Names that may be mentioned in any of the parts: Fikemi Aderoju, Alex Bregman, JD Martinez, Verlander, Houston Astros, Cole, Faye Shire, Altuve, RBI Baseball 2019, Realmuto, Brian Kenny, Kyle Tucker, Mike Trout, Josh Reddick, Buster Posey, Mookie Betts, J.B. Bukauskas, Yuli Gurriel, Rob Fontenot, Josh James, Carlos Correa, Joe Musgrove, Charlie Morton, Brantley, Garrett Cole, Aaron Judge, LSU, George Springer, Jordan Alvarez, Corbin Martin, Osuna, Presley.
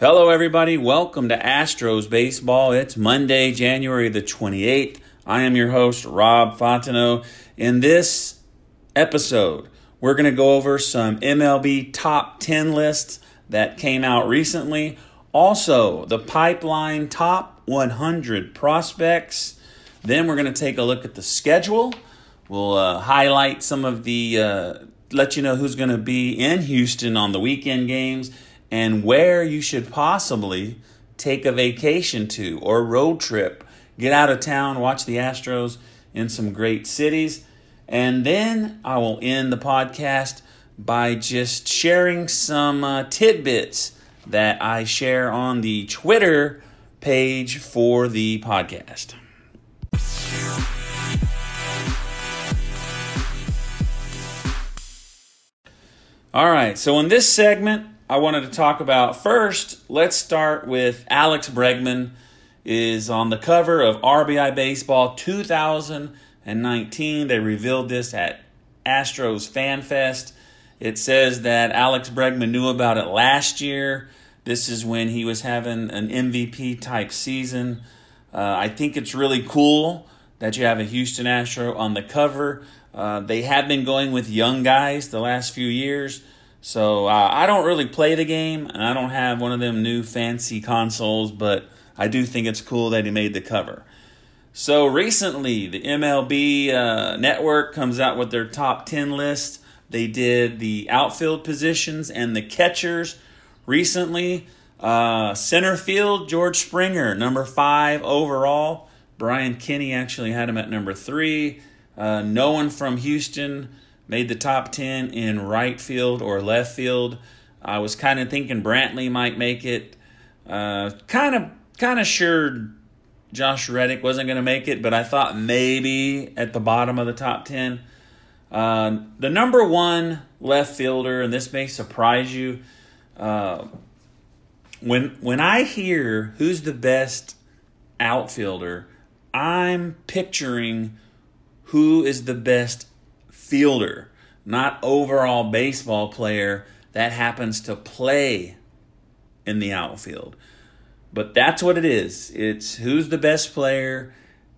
Hello everybody, welcome to Astros Baseball. It's Monday, January the 28th. I am your host, Rob Fontenot. In this episode, we're going to go over some MLB top 10 lists that came out recently. Also, the pipeline top 100 prospects. Then we're going to take a look at the schedule. We'll highlight some of the, let you know who's going to be in Houston on the weekend games, and where you should possibly take a vacation to or road trip, get out of town, watch the Astros in some great cities. And then I will end the podcast by just sharing some tidbits that I share on the Twitter page for the podcast. All right, so in this segment, I wanted to talk about first, let's start with Alex Bregman is on the cover of RBI Baseball 2019. They revealed this at Astros Fan Fest. It says that Alex Bregman knew about it last year. This is when he was having an MVP type season. I think it's really cool that you have a Houston Astro on the cover. They have been going with young guys the last few years. So I don't really play the game, and I don't have one of them new fancy consoles, but I do think it's cool that he made the cover. So recently, the MLB network comes out with their top 10 list. They did the outfield positions and the catchers recently. Center field, George Springer, number 5 overall. Brian Kenny actually had him at number 3. No one from Houston made the top 10 in right field or left field. I was kind of thinking Brantley might make it. Kind of sure Josh Reddick wasn't going to make it, but I thought maybe at the bottom of the top 10. The number 1 left fielder, and this may surprise you, when I hear who's the best outfielder, I'm picturing who is the best fielder, not overall baseball player that happens to play in the outfield. But that's what it is. It's who's the best player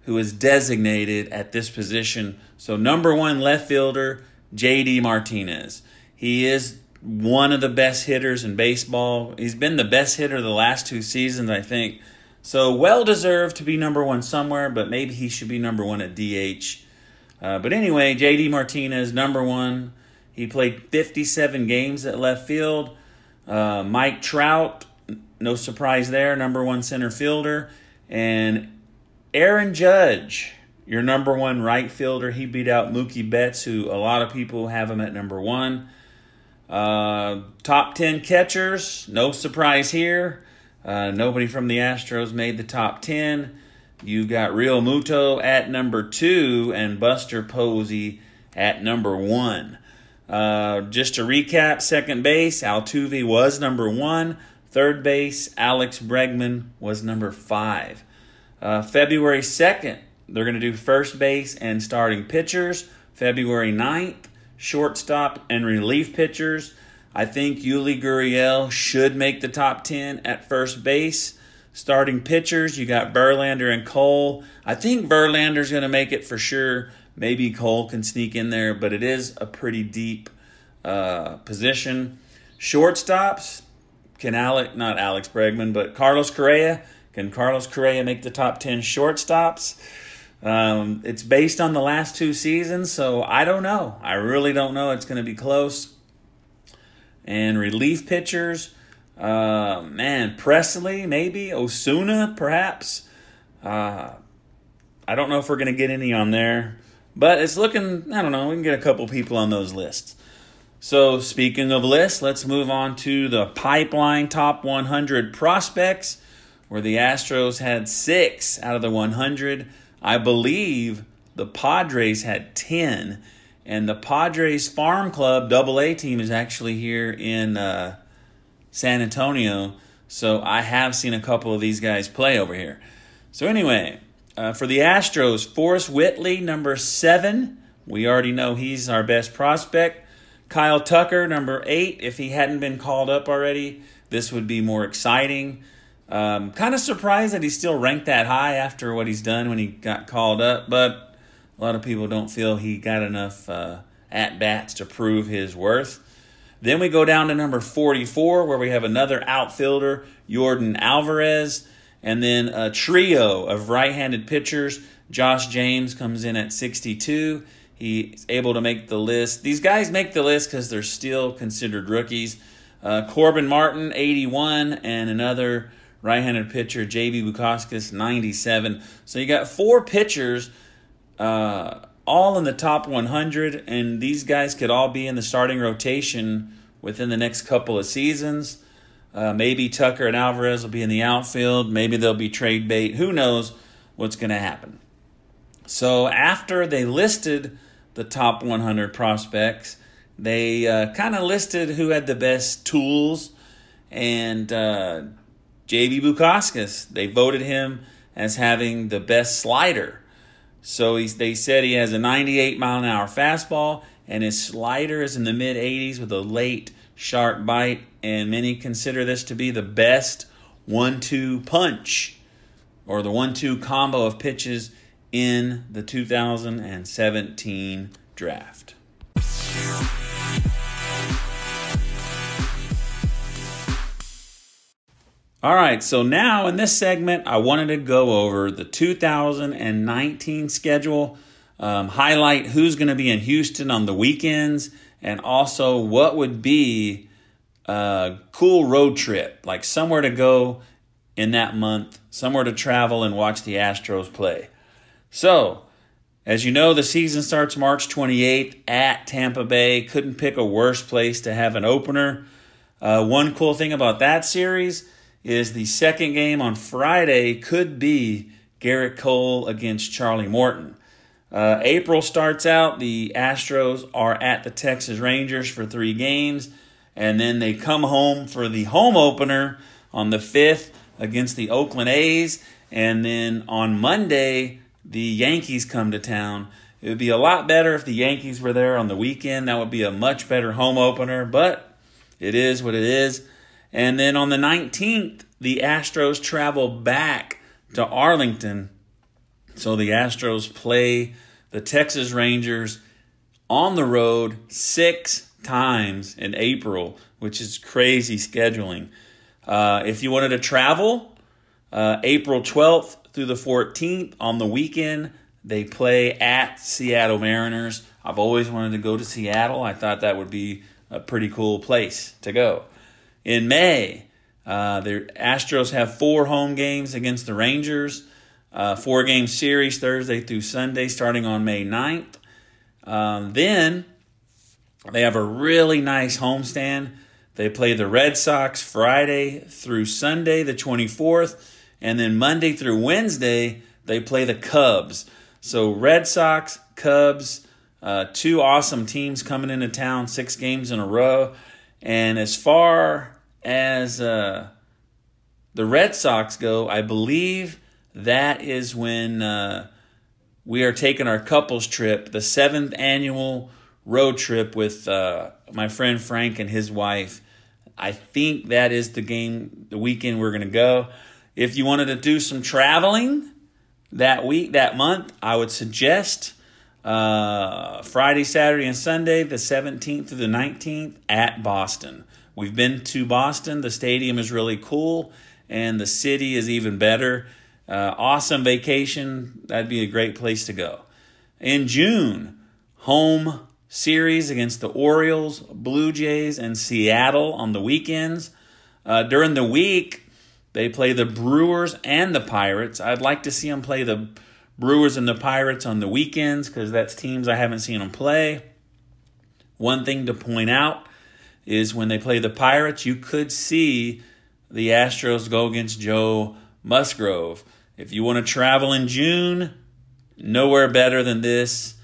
who is designated at this position. So number 1 left fielder, JD Martinez. He is one of the best hitters in baseball. He's been the best hitter the last 2 seasons, I think. So well-deserved to be number 1 somewhere, but maybe he should be number 1 at DH. But anyway, J.D. Martinez, number 1. He played 57 games at left field. Mike Trout, no surprise there, number 1 center fielder. And Aaron Judge, your number 1 right fielder. He beat out Mookie Betts, who a lot of people have him at number 1. Top 10 catchers, no surprise here. Nobody from the Astros made the top 10. You've got Realmuto at number 2 and Buster Posey at number 1. Just to recap, second base, Altuve was number 1. Third base, Alex Bregman was number 5. February 2nd, they're going to do first base and starting pitchers. February 9th, shortstop and relief pitchers. I think Yuli Gurriel should make the top 10 at first base. Starting pitchers, you got Verlander and Cole. I think Verlander's going to make it for sure. Maybe Cole can sneak in there, but it is a pretty deep position. Shortstops, but Carlos Correa. Can Carlos Correa make the top 10 shortstops? It's based on the last two seasons, so I don't know. I really don't know. It's going to be close. And relief pitchers, Presley maybe, Osuna perhaps. I don't know if we're going to get any on there. But it's looking, I don't know, we can get a couple people on those lists. So speaking of lists, let's move on to the Pipeline Top 100 Prospects, where the Astros had 6 out of the 100. I believe the Padres had 10. And the Padres Farm Club AA team is actually here in San Antonio. So I have seen a couple of these guys play over here. So anyway, for the Astros, Forrest Whitley, number 7. We already know he's our best prospect. Kyle Tucker, number 8. If he hadn't been called up already, this would be more exciting. Kind of surprised that he's still ranked that high after what he's done when he got called up, but a lot of people don't feel he got enough at-bats to prove his worth. Then we go down to number 44, where we have another outfielder, Jordan Alvarez, and then a trio of right-handed pitchers. Josh James comes in at 62. He's able to make the list. These guys make the list because they're still considered rookies. Corbin Martin, 81, and another right-handed pitcher, J.B. Bukauskas, 97. So you got 4 pitchers all in the top 100, and these guys could all be in the starting rotation within the next couple of seasons. Maybe Tucker and Alvarez will be in the outfield. Maybe they'll be trade bait. Who knows what's going to happen. So after they listed the top 100 prospects, they kind of listed who had the best tools, and J.B. Bukauskas, they voted him as having the best slider. So they said he has a 98-mile-an-hour fastball, and his slider is in the mid-80s with a late, sharp bite, and many consider this to be the best 1-2 punch or the 1-2 combo of pitches in the 2017 draft. All right, so now in this segment, I wanted to go over the 2019 schedule, highlight who's going to be in Houston on the weekends, and also what would be a cool road trip, like somewhere to go in that month, somewhere to travel and watch the Astros play. So, as you know, the season starts March 28th at Tampa Bay. Couldn't pick a worse place to have an opener. One cool thing about that series is the second game on Friday could be Garrett Cole against Charlie Morton. April starts out. The Astros are at the Texas Rangers for 3 games, and then they come home for the home opener on the 5th against the Oakland A's, and then on Monday, the Yankees come to town. It would be a lot better if the Yankees were there on the weekend. That would be a much better home opener, but it is what it is. And then on the 19th, the Astros travel back to Arlington. So the Astros play the Texas Rangers on the road 6 times in April, which is crazy scheduling. If you wanted to travel, April 12th through the 14th on the weekend, they play at Seattle Mariners. I've always wanted to go to Seattle. I thought that would be a pretty cool place to go. In May, the Astros have 4 home games against the Rangers, 4-game series Thursday through Sunday starting on May 9th. Then they have a really nice homestand. They play the Red Sox Friday through Sunday, the 24th, and then Monday through Wednesday, they play the Cubs. So Red Sox, Cubs, 2 awesome teams coming into town, 6 games in a row. And as far as the Red Sox go, I believe that is when we are taking our couples trip, the 7th annual road trip with my friend Frank and his wife. I think that is the weekend we're going to go. If you wanted to do some traveling that week, that month, I would suggest Friday, Saturday, and Sunday, the 17th through the 19th at Boston. We've been to Boston. The stadium is really cool, and the city is even better. Awesome vacation. That'd be a great place to go. In June, home series against the Orioles, Blue Jays, and Seattle on the weekends. During the week, they play the Brewers and the Pirates. I'd like to see them play the Brewers and the Pirates on the weekends because that's teams I haven't seen them play. One thing to point out is when they play the Pirates, you could see the Astros go against Joe Musgrove. If you want to travel in June, nowhere better than this.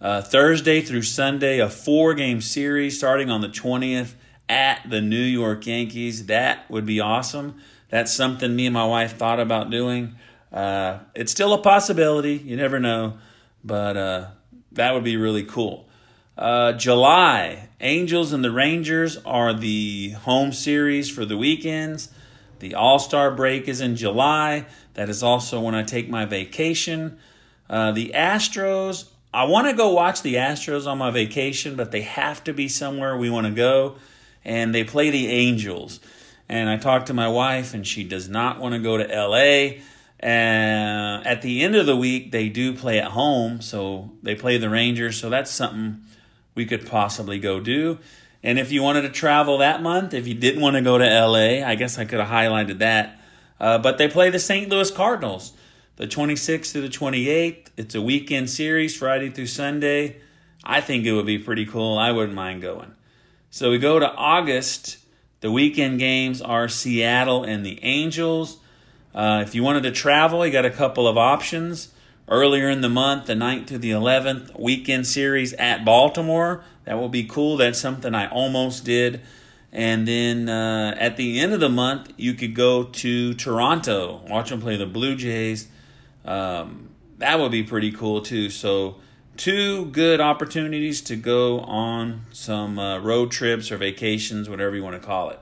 Thursday through Sunday, a 4-game series starting on the 20th at the New York Yankees. That would be awesome. That's something me and my wife thought about doing. It's still a possibility. You never know. But that would be really cool. July, Angels and the Rangers are the home series for the weekends. The All-Star break is in July. That is also when I take my vacation. The Astros, I want to go watch the Astros on my vacation, but they have to be somewhere we want to go. And they play the Angels. And I talked to my wife, and she does not want to go to L.A. At the end of the week, they do play at home, so they play the Rangers. So that's something we could possibly go do. And if you wanted to travel that month, if you didn't want to go to L.A., I guess I could have highlighted that. But they play the St. Louis Cardinals the 26th through the 28th. It's a weekend series, Friday through Sunday. I think it would be pretty cool. I wouldn't mind going. So we go to August. The weekend games are Seattle and the Angels. If you wanted to travel, you got a couple of options. Earlier in the month, the 9th through the 11th, weekend series at Baltimore. That will be cool. That's something I almost did. And then at the end of the month, you could go to Toronto, watch them play the Blue Jays. That would be pretty cool, too. So 2 good opportunities to go on some road trips or vacations, whatever you want to call it.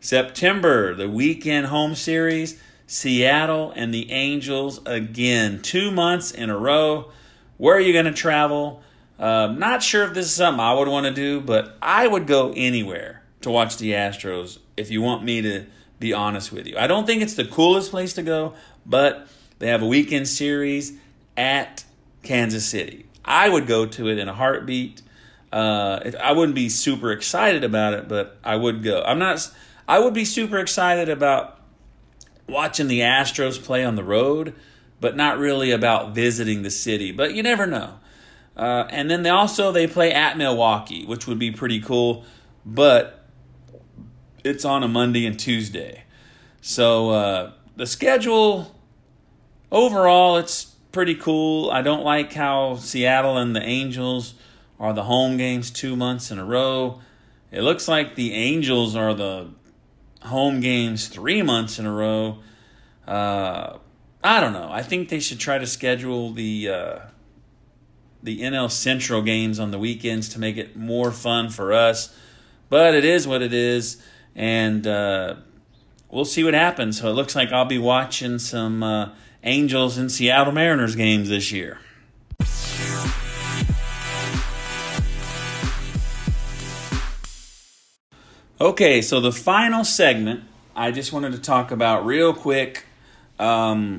September, the weekend home series, Seattle and the Angels again. 2 months in a row. Where are you going to travel? Not sure if this is something I would want to do, but I would go anywhere to watch the Astros if you want me to be honest with you. I don't think it's the coolest place to go, but they have a weekend series at Kansas City. I would go to it in a heartbeat. I wouldn't be super excited about it, but I would go. I would be super excited about watching the Astros play on the road, but not really about visiting the city. But you never know. And then they play at Milwaukee, which would be pretty cool. But it's on a Monday and Tuesday. So the schedule, overall, it's pretty cool. I don't like how Seattle and the Angels are the home games 2 months in a row. It looks like the Angels are the home games 3 months in a row. I don't know. I think they should try to schedule the NL Central games on the weekends to make it more fun for us. But it is what it is, and we'll see what happens. So it looks like I'll be watching some Angels and Seattle Mariners games this year. Okay, so the final segment, I just wanted to talk about real quick. I've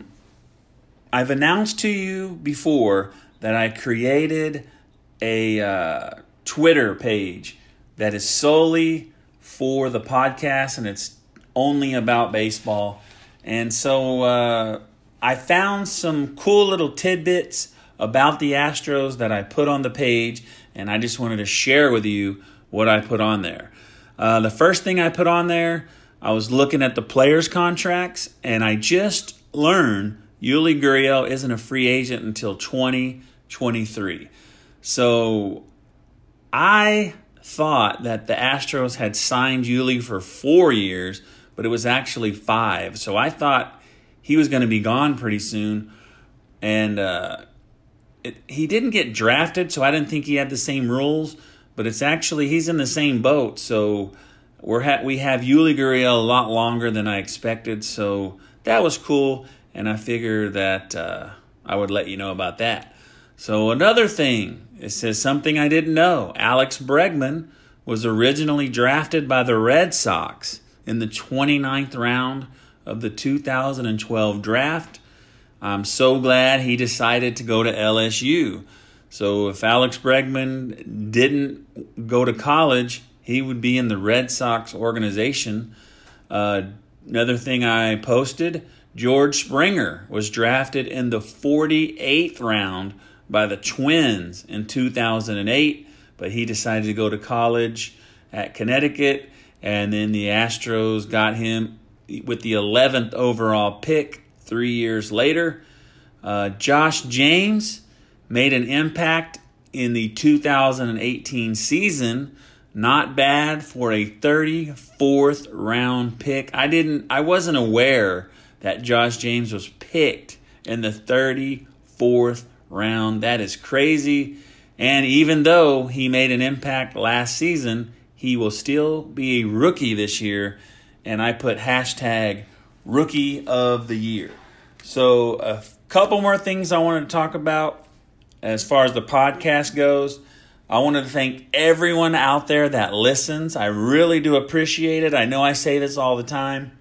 announced to you before that I created a Twitter page that is solely for the podcast, and it's only about baseball. And so I found some cool little tidbits about the Astros that I put on the page, and I just wanted to share with you what I put on there. The first thing I put on there, I was looking at the players' contracts, and I just learned Yuli Gurriel isn't a free agent until 2023. So I thought that the Astros had signed Yuli for 4 years, but it was actually 5. So I thought he was going to be gone pretty soon, and he didn't get drafted, so I didn't think he had the same rules. But it's actually, he's in the same boat, so we have Yuli Gurriel a lot longer than I expected, so that was cool, and I figure that I would let you know about that. So another thing, it says something I didn't know. Alex Bregman was originally drafted by the Red Sox in the 29th round of the 2012 draft. I'm so glad he decided to go to LSU. So if Alex Bregman didn't go to college, he would be in the Red Sox organization. Another thing I posted, George Springer was drafted in the 48th round by the Twins in 2008, but he decided to go to college at Connecticut, and then the Astros got him with the 11th overall pick 3 years later. Josh James made an impact in the 2018 season. Not bad for a 34th round pick. I wasn't aware that Josh James was picked in the 34th round. That is crazy. And even though he made an impact last season, he will still be a rookie this year. And I put hashtag Rookie of the Year. So a couple more things I wanted to talk about as far as the podcast goes. I wanted to thank everyone out there that listens. I really do appreciate it. I know I say this all the time,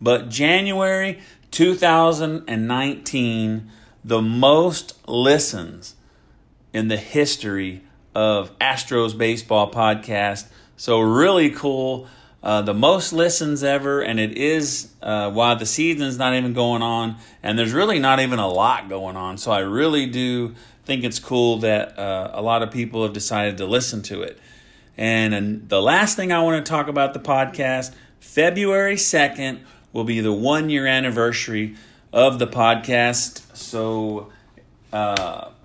but January 2019, the most listens in the history of Astros Baseball Podcast. So really cool. The most listens ever, and it is while the season's not even going on, and there's really not even a lot going on. So I really do think it's cool that a lot of people have decided to listen to it. And the last thing I want to talk about the podcast, February 2nd will be the 1 year anniversary of the podcast. So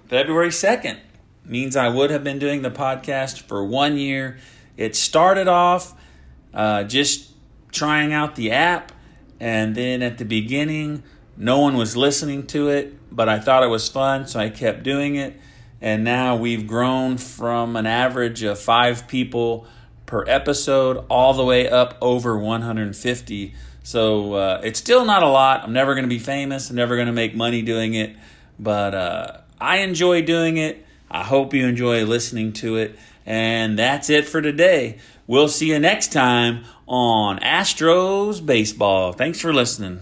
February 2nd means I would have been doing the podcast for 1 year. It started off just trying out the app, and then at the beginning no one was listening to it, but I thought it was fun, so I kept doing it, and now we've grown from an average of 5 people per episode all the way up over 150. So it's still not a lot. I'm never going to be famous. I'm never going to make money doing it, but I enjoy doing it. I hope you enjoy listening to it, and that's it for today. We'll see you next time on Astros Baseball. Thanks for listening.